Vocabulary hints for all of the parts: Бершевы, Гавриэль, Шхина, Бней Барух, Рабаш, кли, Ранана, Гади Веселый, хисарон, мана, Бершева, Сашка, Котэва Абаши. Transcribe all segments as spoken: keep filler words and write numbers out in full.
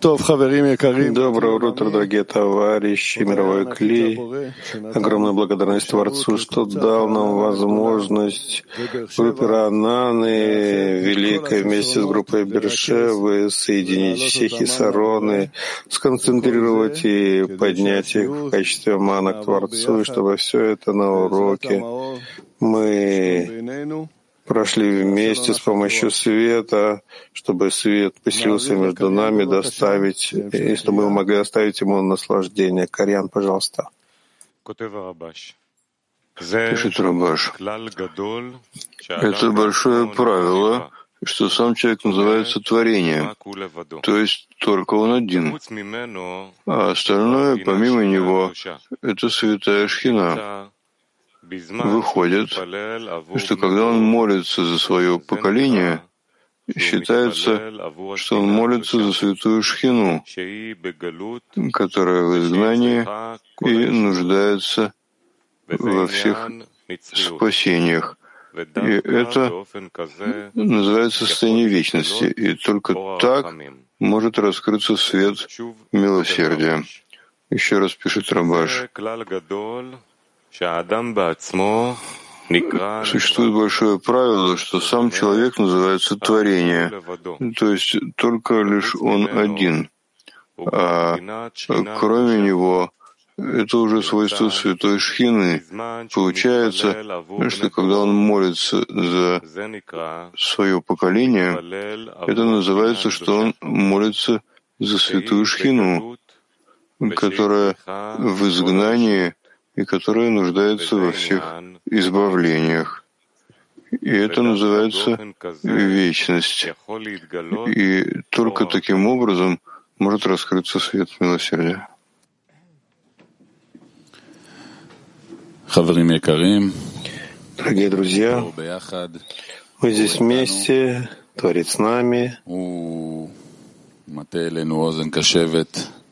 Доброе утро, дорогие товарищи, мировой клей. Огромная благодарность Творцу, что дал нам возможность группе Рананы, Великой, вместе с группой Бершевы, соединить все хиссароны, сконцентрировать и поднять их в качестве мана к Творцу, и чтобы все это на уроке мы прошли вместе с помощью света, чтобы свет поселился между нами, доставить, и чтобы мы могли доставить ему наслаждение. Кориан, пожалуйста. Пишет Рабаш. Это большое правило, что сам человек называется творение, то есть только он один, а остальное, помимо него, это святая Шхина. Выходит, что когда он молится за свое поколение, считается, что он молится за святую Шхину, которая в изгнании и нуждается во всех спасениях. И это называется состояние вечности, и только так может раскрыться свет милосердия. Еще раз пишет Рабаш. Существует большое правило, что сам человек называется творение, то есть только лишь он один, а кроме него это уже свойство святой Шхины. Получается, что когда он молится за свое поколение, это называется, что он молится за святую Шхину, которая в изгнании и которая нуждается во всех избавлениях. И это называется вечность. И только таким образом может раскрыться свет милосердия. Дорогие друзья, мы здесь вместе, Творец с нами.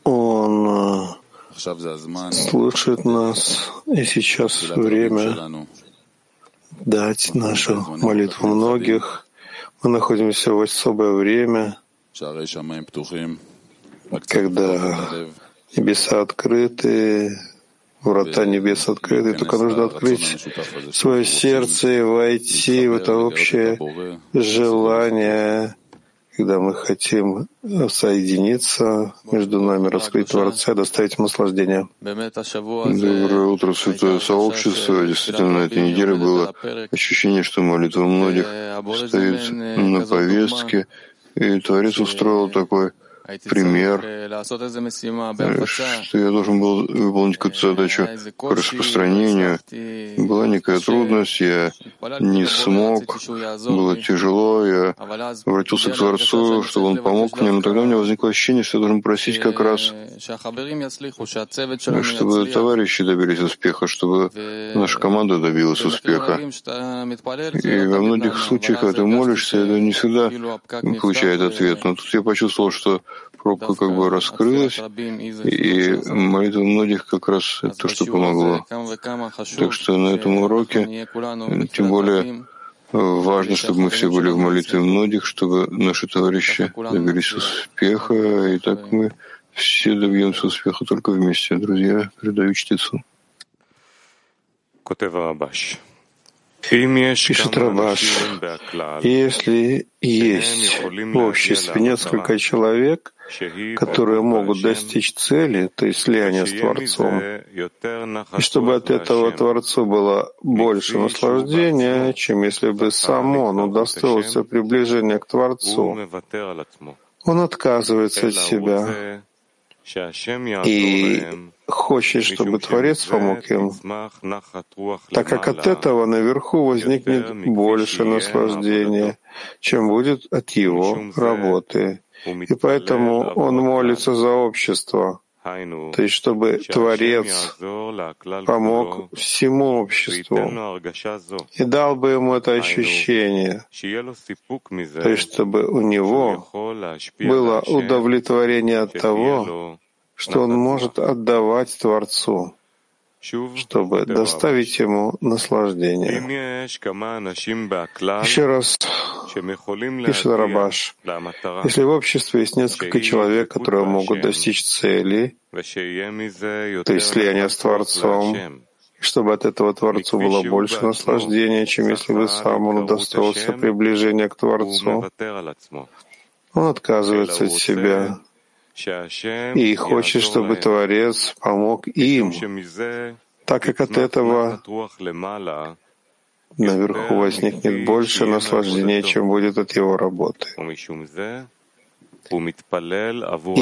Он слушает нас, и сейчас время дать нашу молитву многих. Мы находимся в особое время, когда небеса открыты, врата небес открыты, только нужно открыть свое сердце и войти в это общее желание, когда мы хотим соединиться между нами, раскрыть Творца, доставить ему наслаждение. Доброе утро, святое сообщество. Действительно, на этой неделе было ощущение, что молитва многих стоит на повестке, и Творец устроил такой пример, что я должен был выполнить какую-то задачу по распространению. Была некая трудность, я не смог, было тяжело, я обратился к Творцу, чтобы он помог мне, но тогда у меня возникло ощущение, что я должен просить как раз, чтобы товарищи добились успеха, чтобы наша команда добилась успеха. И во многих случаях, когда ты молишься, это не всегда получает ответ, но тут я почувствовал, что пробка как бы раскрылась, и молитва многих как раз то, что помогло. Так что на этом уроке, тем более, важно, чтобы мы все были в молитве многих, чтобы наши товарищи добились успеха, и так мы все добьемся успеха только вместе. Друзья, передаю чтецу. Котэва Абаши. Пишет Рабаш, если есть в обществе несколько человек, которые могут достичь цели, то есть слияния с Творцом, и чтобы от этого Творцу было больше наслаждения, чем если бы сам он удостоился приближения к Творцу, он отказывается от себя и хочет, чтобы Творец помог им, так как от этого наверху возникнет больше наслаждения, чем будет от его работы. И поэтому он молится за общество, то есть чтобы Творец помог всему обществу и дал бы ему это ощущение, то есть чтобы у него было удовлетворение от того, что он может отдавать Творцу, чтобы доставить ему наслаждение. Еще раз пишет Рабаш, если в обществе есть несколько человек, которые могут достичь цели, то есть слияния с Творцом, чтобы от этого Творцу было больше наслаждения, чем если бы сам он удостоился приближения к Творцу, он отказывается от себя и хочет, чтобы Творец помог им, так как от этого наверху возникнет больше наслаждения, чем будет от его работы.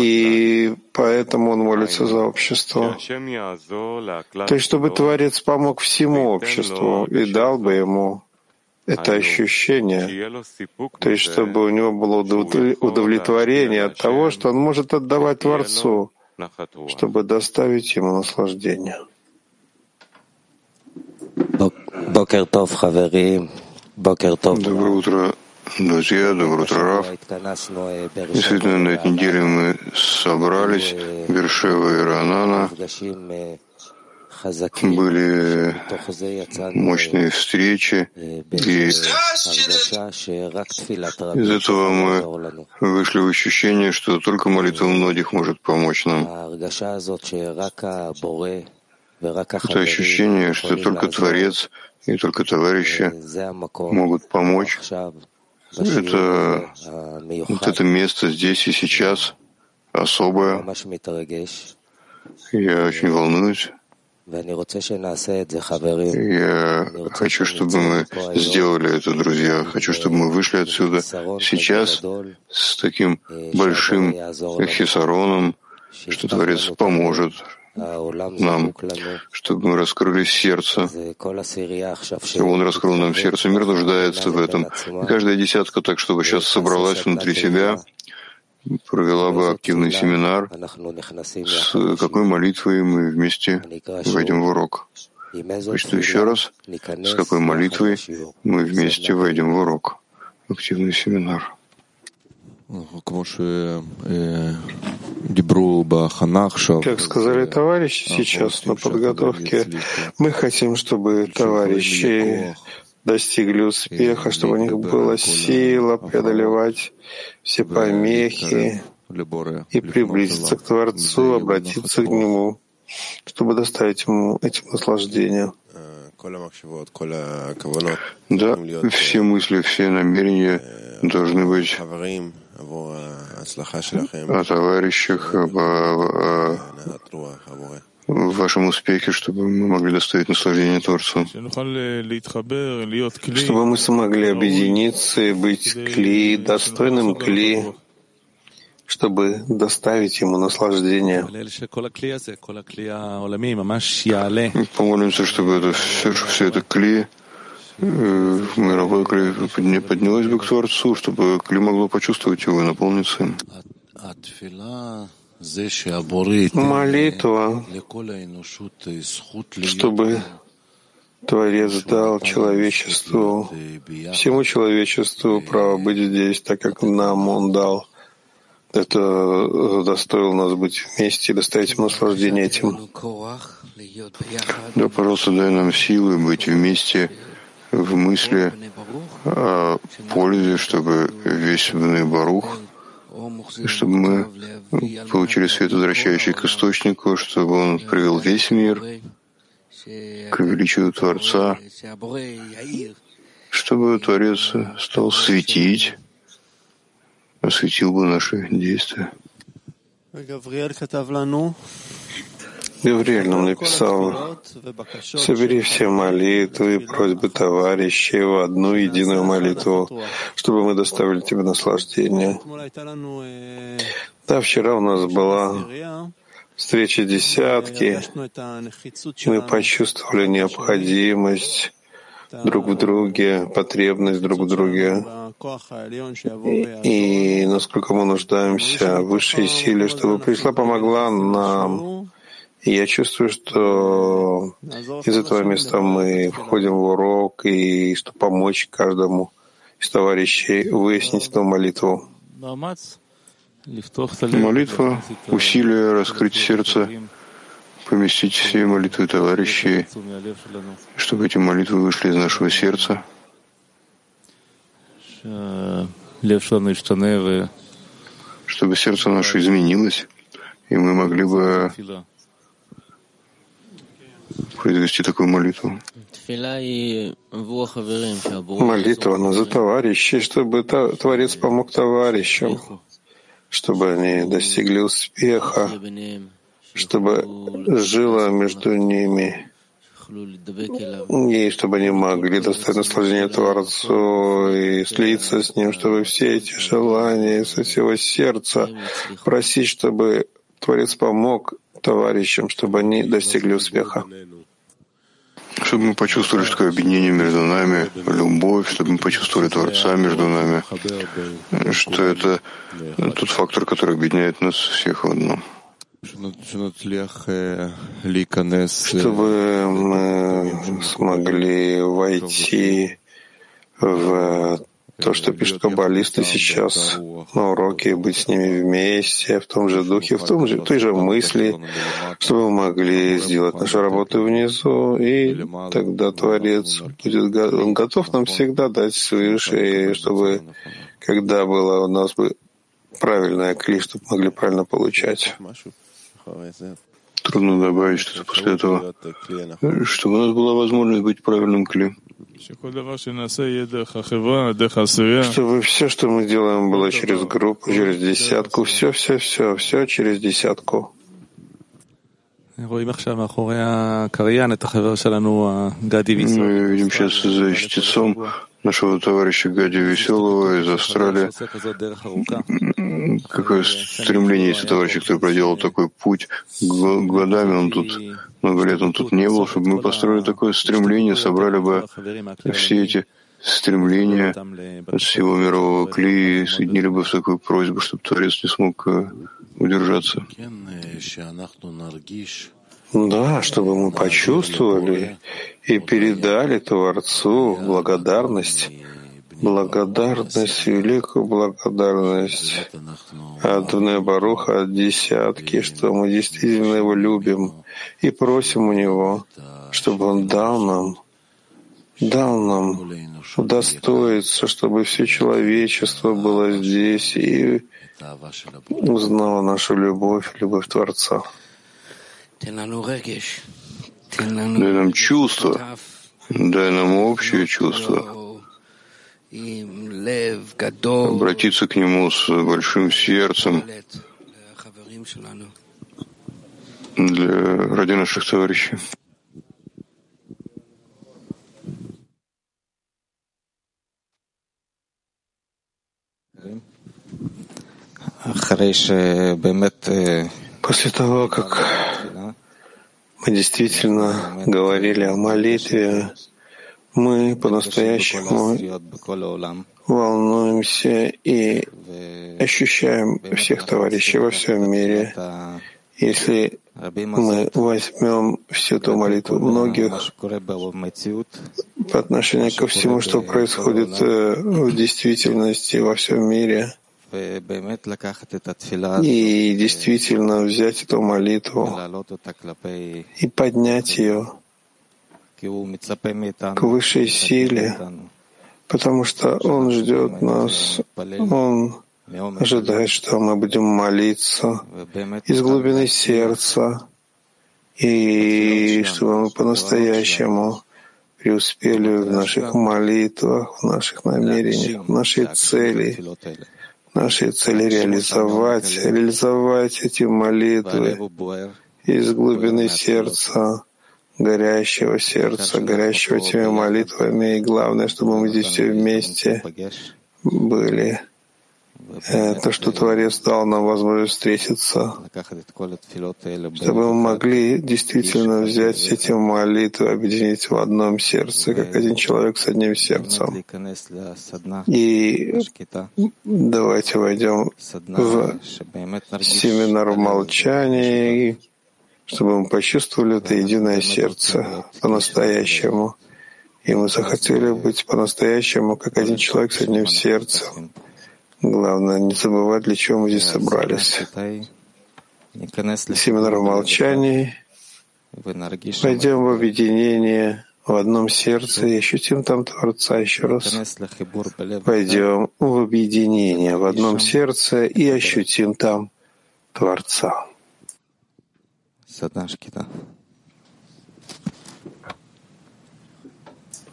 И поэтому он молится за общество. То есть, чтобы Творец помог всему обществу и дал бы ему это ощущение, то есть, чтобы у него было удовлетворение от того, что он может отдавать Творцу, чтобы доставить ему наслаждение. Доброе утро, друзья, доброе утро, Рав. Действительно, на этой неделе мы собрались, Бершева и Ранана. Были мощные встречи, и из этого мы вышли в ощущение, что только молитва многих может помочь нам. Это ощущение, что только Творец и только товарищи могут помочь. Это, вот это место здесь и сейчас особое. Я очень волнуюсь. Я хочу, чтобы мы сделали это, друзья. Хочу, чтобы мы вышли отсюда сейчас с таким большим хисароном, что Творец поможет нам, чтобы мы раскрыли сердце. Чтобы он раскрыл нам сердце. Мир нуждается в этом. И каждая десятка, так чтобы сейчас собралась внутри себя, провела бы активный семинар, с какой молитвой мы вместе войдем в урок. Почти еще раз, с какой молитвой мы вместе войдем в урок. Активный семинар. Как сказали товарищи сейчас на подготовке, мы хотим, чтобы товарищи достигли успеха, чтобы у них была сила преодолевать все помехи и приблизиться к Творцу, обратиться к Нему, чтобы доставить Ему этим наслаждение. Да, все мысли, все намерения должны быть о товарищах, о, о в вашем успехе, чтобы мы могли доставить наслаждение Творцу. Чтобы мы смогли объединиться и быть кли, достойным кли, чтобы доставить ему наслаждение. Помолимся, чтобы это, все, все это кли, мировое кли поднялось бы к Творцу, чтобы кли могло почувствовать его и наполниться им. Молитва, чтобы Творец дал человечеству, всему человечеству право быть здесь, так как нам Он дал Это достоило нас быть вместе и доставить им наслаждение этим. Да, пожалуйста, дай нам силы быть вместе в мысли о пользе, чтобы весь Бней Барух, чтобы мы получили свет, возвращающий к источнику, чтобы он привел весь мир к величию Творца, чтобы Творец стал светить, осветил бы наши действия. Гавриэль нам написал: собери все молитвы и просьбы товарищей в одну единую молитву, чтобы мы доставили тебе наслаждение. Да, вчера у нас была встреча десятки, и мы почувствовали необходимость друг в друге, потребность друг в друге. И, и насколько мы нуждаемся в высшей силе, чтобы пришла, помогла нам. И я чувствую, что из этого места мы входим в урок, и что помочь каждому из товарищей выяснить эту молитву. Молитва, усилие раскрыть сердце, поместить все молитвы товарищей, чтобы эти молитвы вышли из нашего сердца, чтобы сердце наше изменилось, и мы могли бы произвести такую молитву. Молитва, она за товарищей, чтобы Творец помог товарищам, чтобы они достигли успеха, чтобы жило между ними, и чтобы они могли достать наслаждение Творцу и слиться с Ним, чтобы все эти желания со всего сердца просить, чтобы Творец помог товарищам, чтобы они достигли успеха. Чтобы мы почувствовали, что такое объединение между нами, любовь, чтобы мы почувствовали Творца между нами, что это тот фактор, который объединяет нас всех в одном. Чтобы мы смогли войти в то, что пишут каббалисты сейчас на уроке, быть с ними вместе, в том же духе, в том же, той же мысли, чтобы мы могли сделать нашу работу внизу, и тогда Творец будет он готов нам всегда дать свыше, и чтобы, когда было у нас бы правильное кли, чтобы могли правильно получать. Трудно добавить что-то после этого, чтобы у нас была возможность быть правильным кли. Чтобы все, что мы делаем, было через группу, через десятку, все, все, все, все через десятку. Мы видим сейчас за чтецом нашего товарища Гади Веселого из Австралии. Какое стремление есть у товарища, который проделал такой путь годами, он тут, много лет он тут не был, чтобы мы построили такое стремление, собрали бы все эти стремления от всего мирового кли и соединили бы в такую просьбу, чтобы Творец не смог удержаться. Да, чтобы мы почувствовали и передали Творцу благодарность, благодарность, великую благодарность от Бней Баруха, от десятки, что мы действительно его любим и просим у него, чтобы он дал нам, дал нам удостоиться, чтобы все человечество было здесь и узнало нашу любовь, любовь Творца. Дай нам чувство, дай нам общее чувство, обратиться к нему с большим сердцем для, ради наших товарищей. После того, как мы действительно говорили о молитве, мы по-настоящему волнуемся и ощущаем всех товарищей во всем мире. Если мы возьмем всю эту молитву многих по отношению ко всему, что происходит в действительности во всем мире, И действительно взять эту молитву и поднять ее к высшей силе, потому что Он ждет нас, Он ожидает, что мы будем молиться из глубины сердца, и чтобы мы по-настоящему преуспели в наших молитвах, в наших намерениях, в нашей цели, нашей цели реализовать, реализовать эти молитвы из глубины сердца, горящего сердца, горящего этими молитвами. И главное, чтобы мы здесь все вместе были. То, что Творец дал нам возможность встретиться, чтобы мы могли действительно взять все эти молитвы, объединить в одном сердце, как один человек с одним сердцем. И давайте войдем в семинар молчания, чтобы мы почувствовали это единое сердце по-настоящему. И мы захотели быть по-настоящему, как один человек с одним сердцем. Главное, не забывать, для чего мы здесь собрались. Семинар молчаний. Пойдем в объединение в одном сердце и ощутим там Творца еще раз. Пойдем в объединение в одном сердце и ощутим там Творца.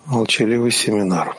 Молчаливый семинар.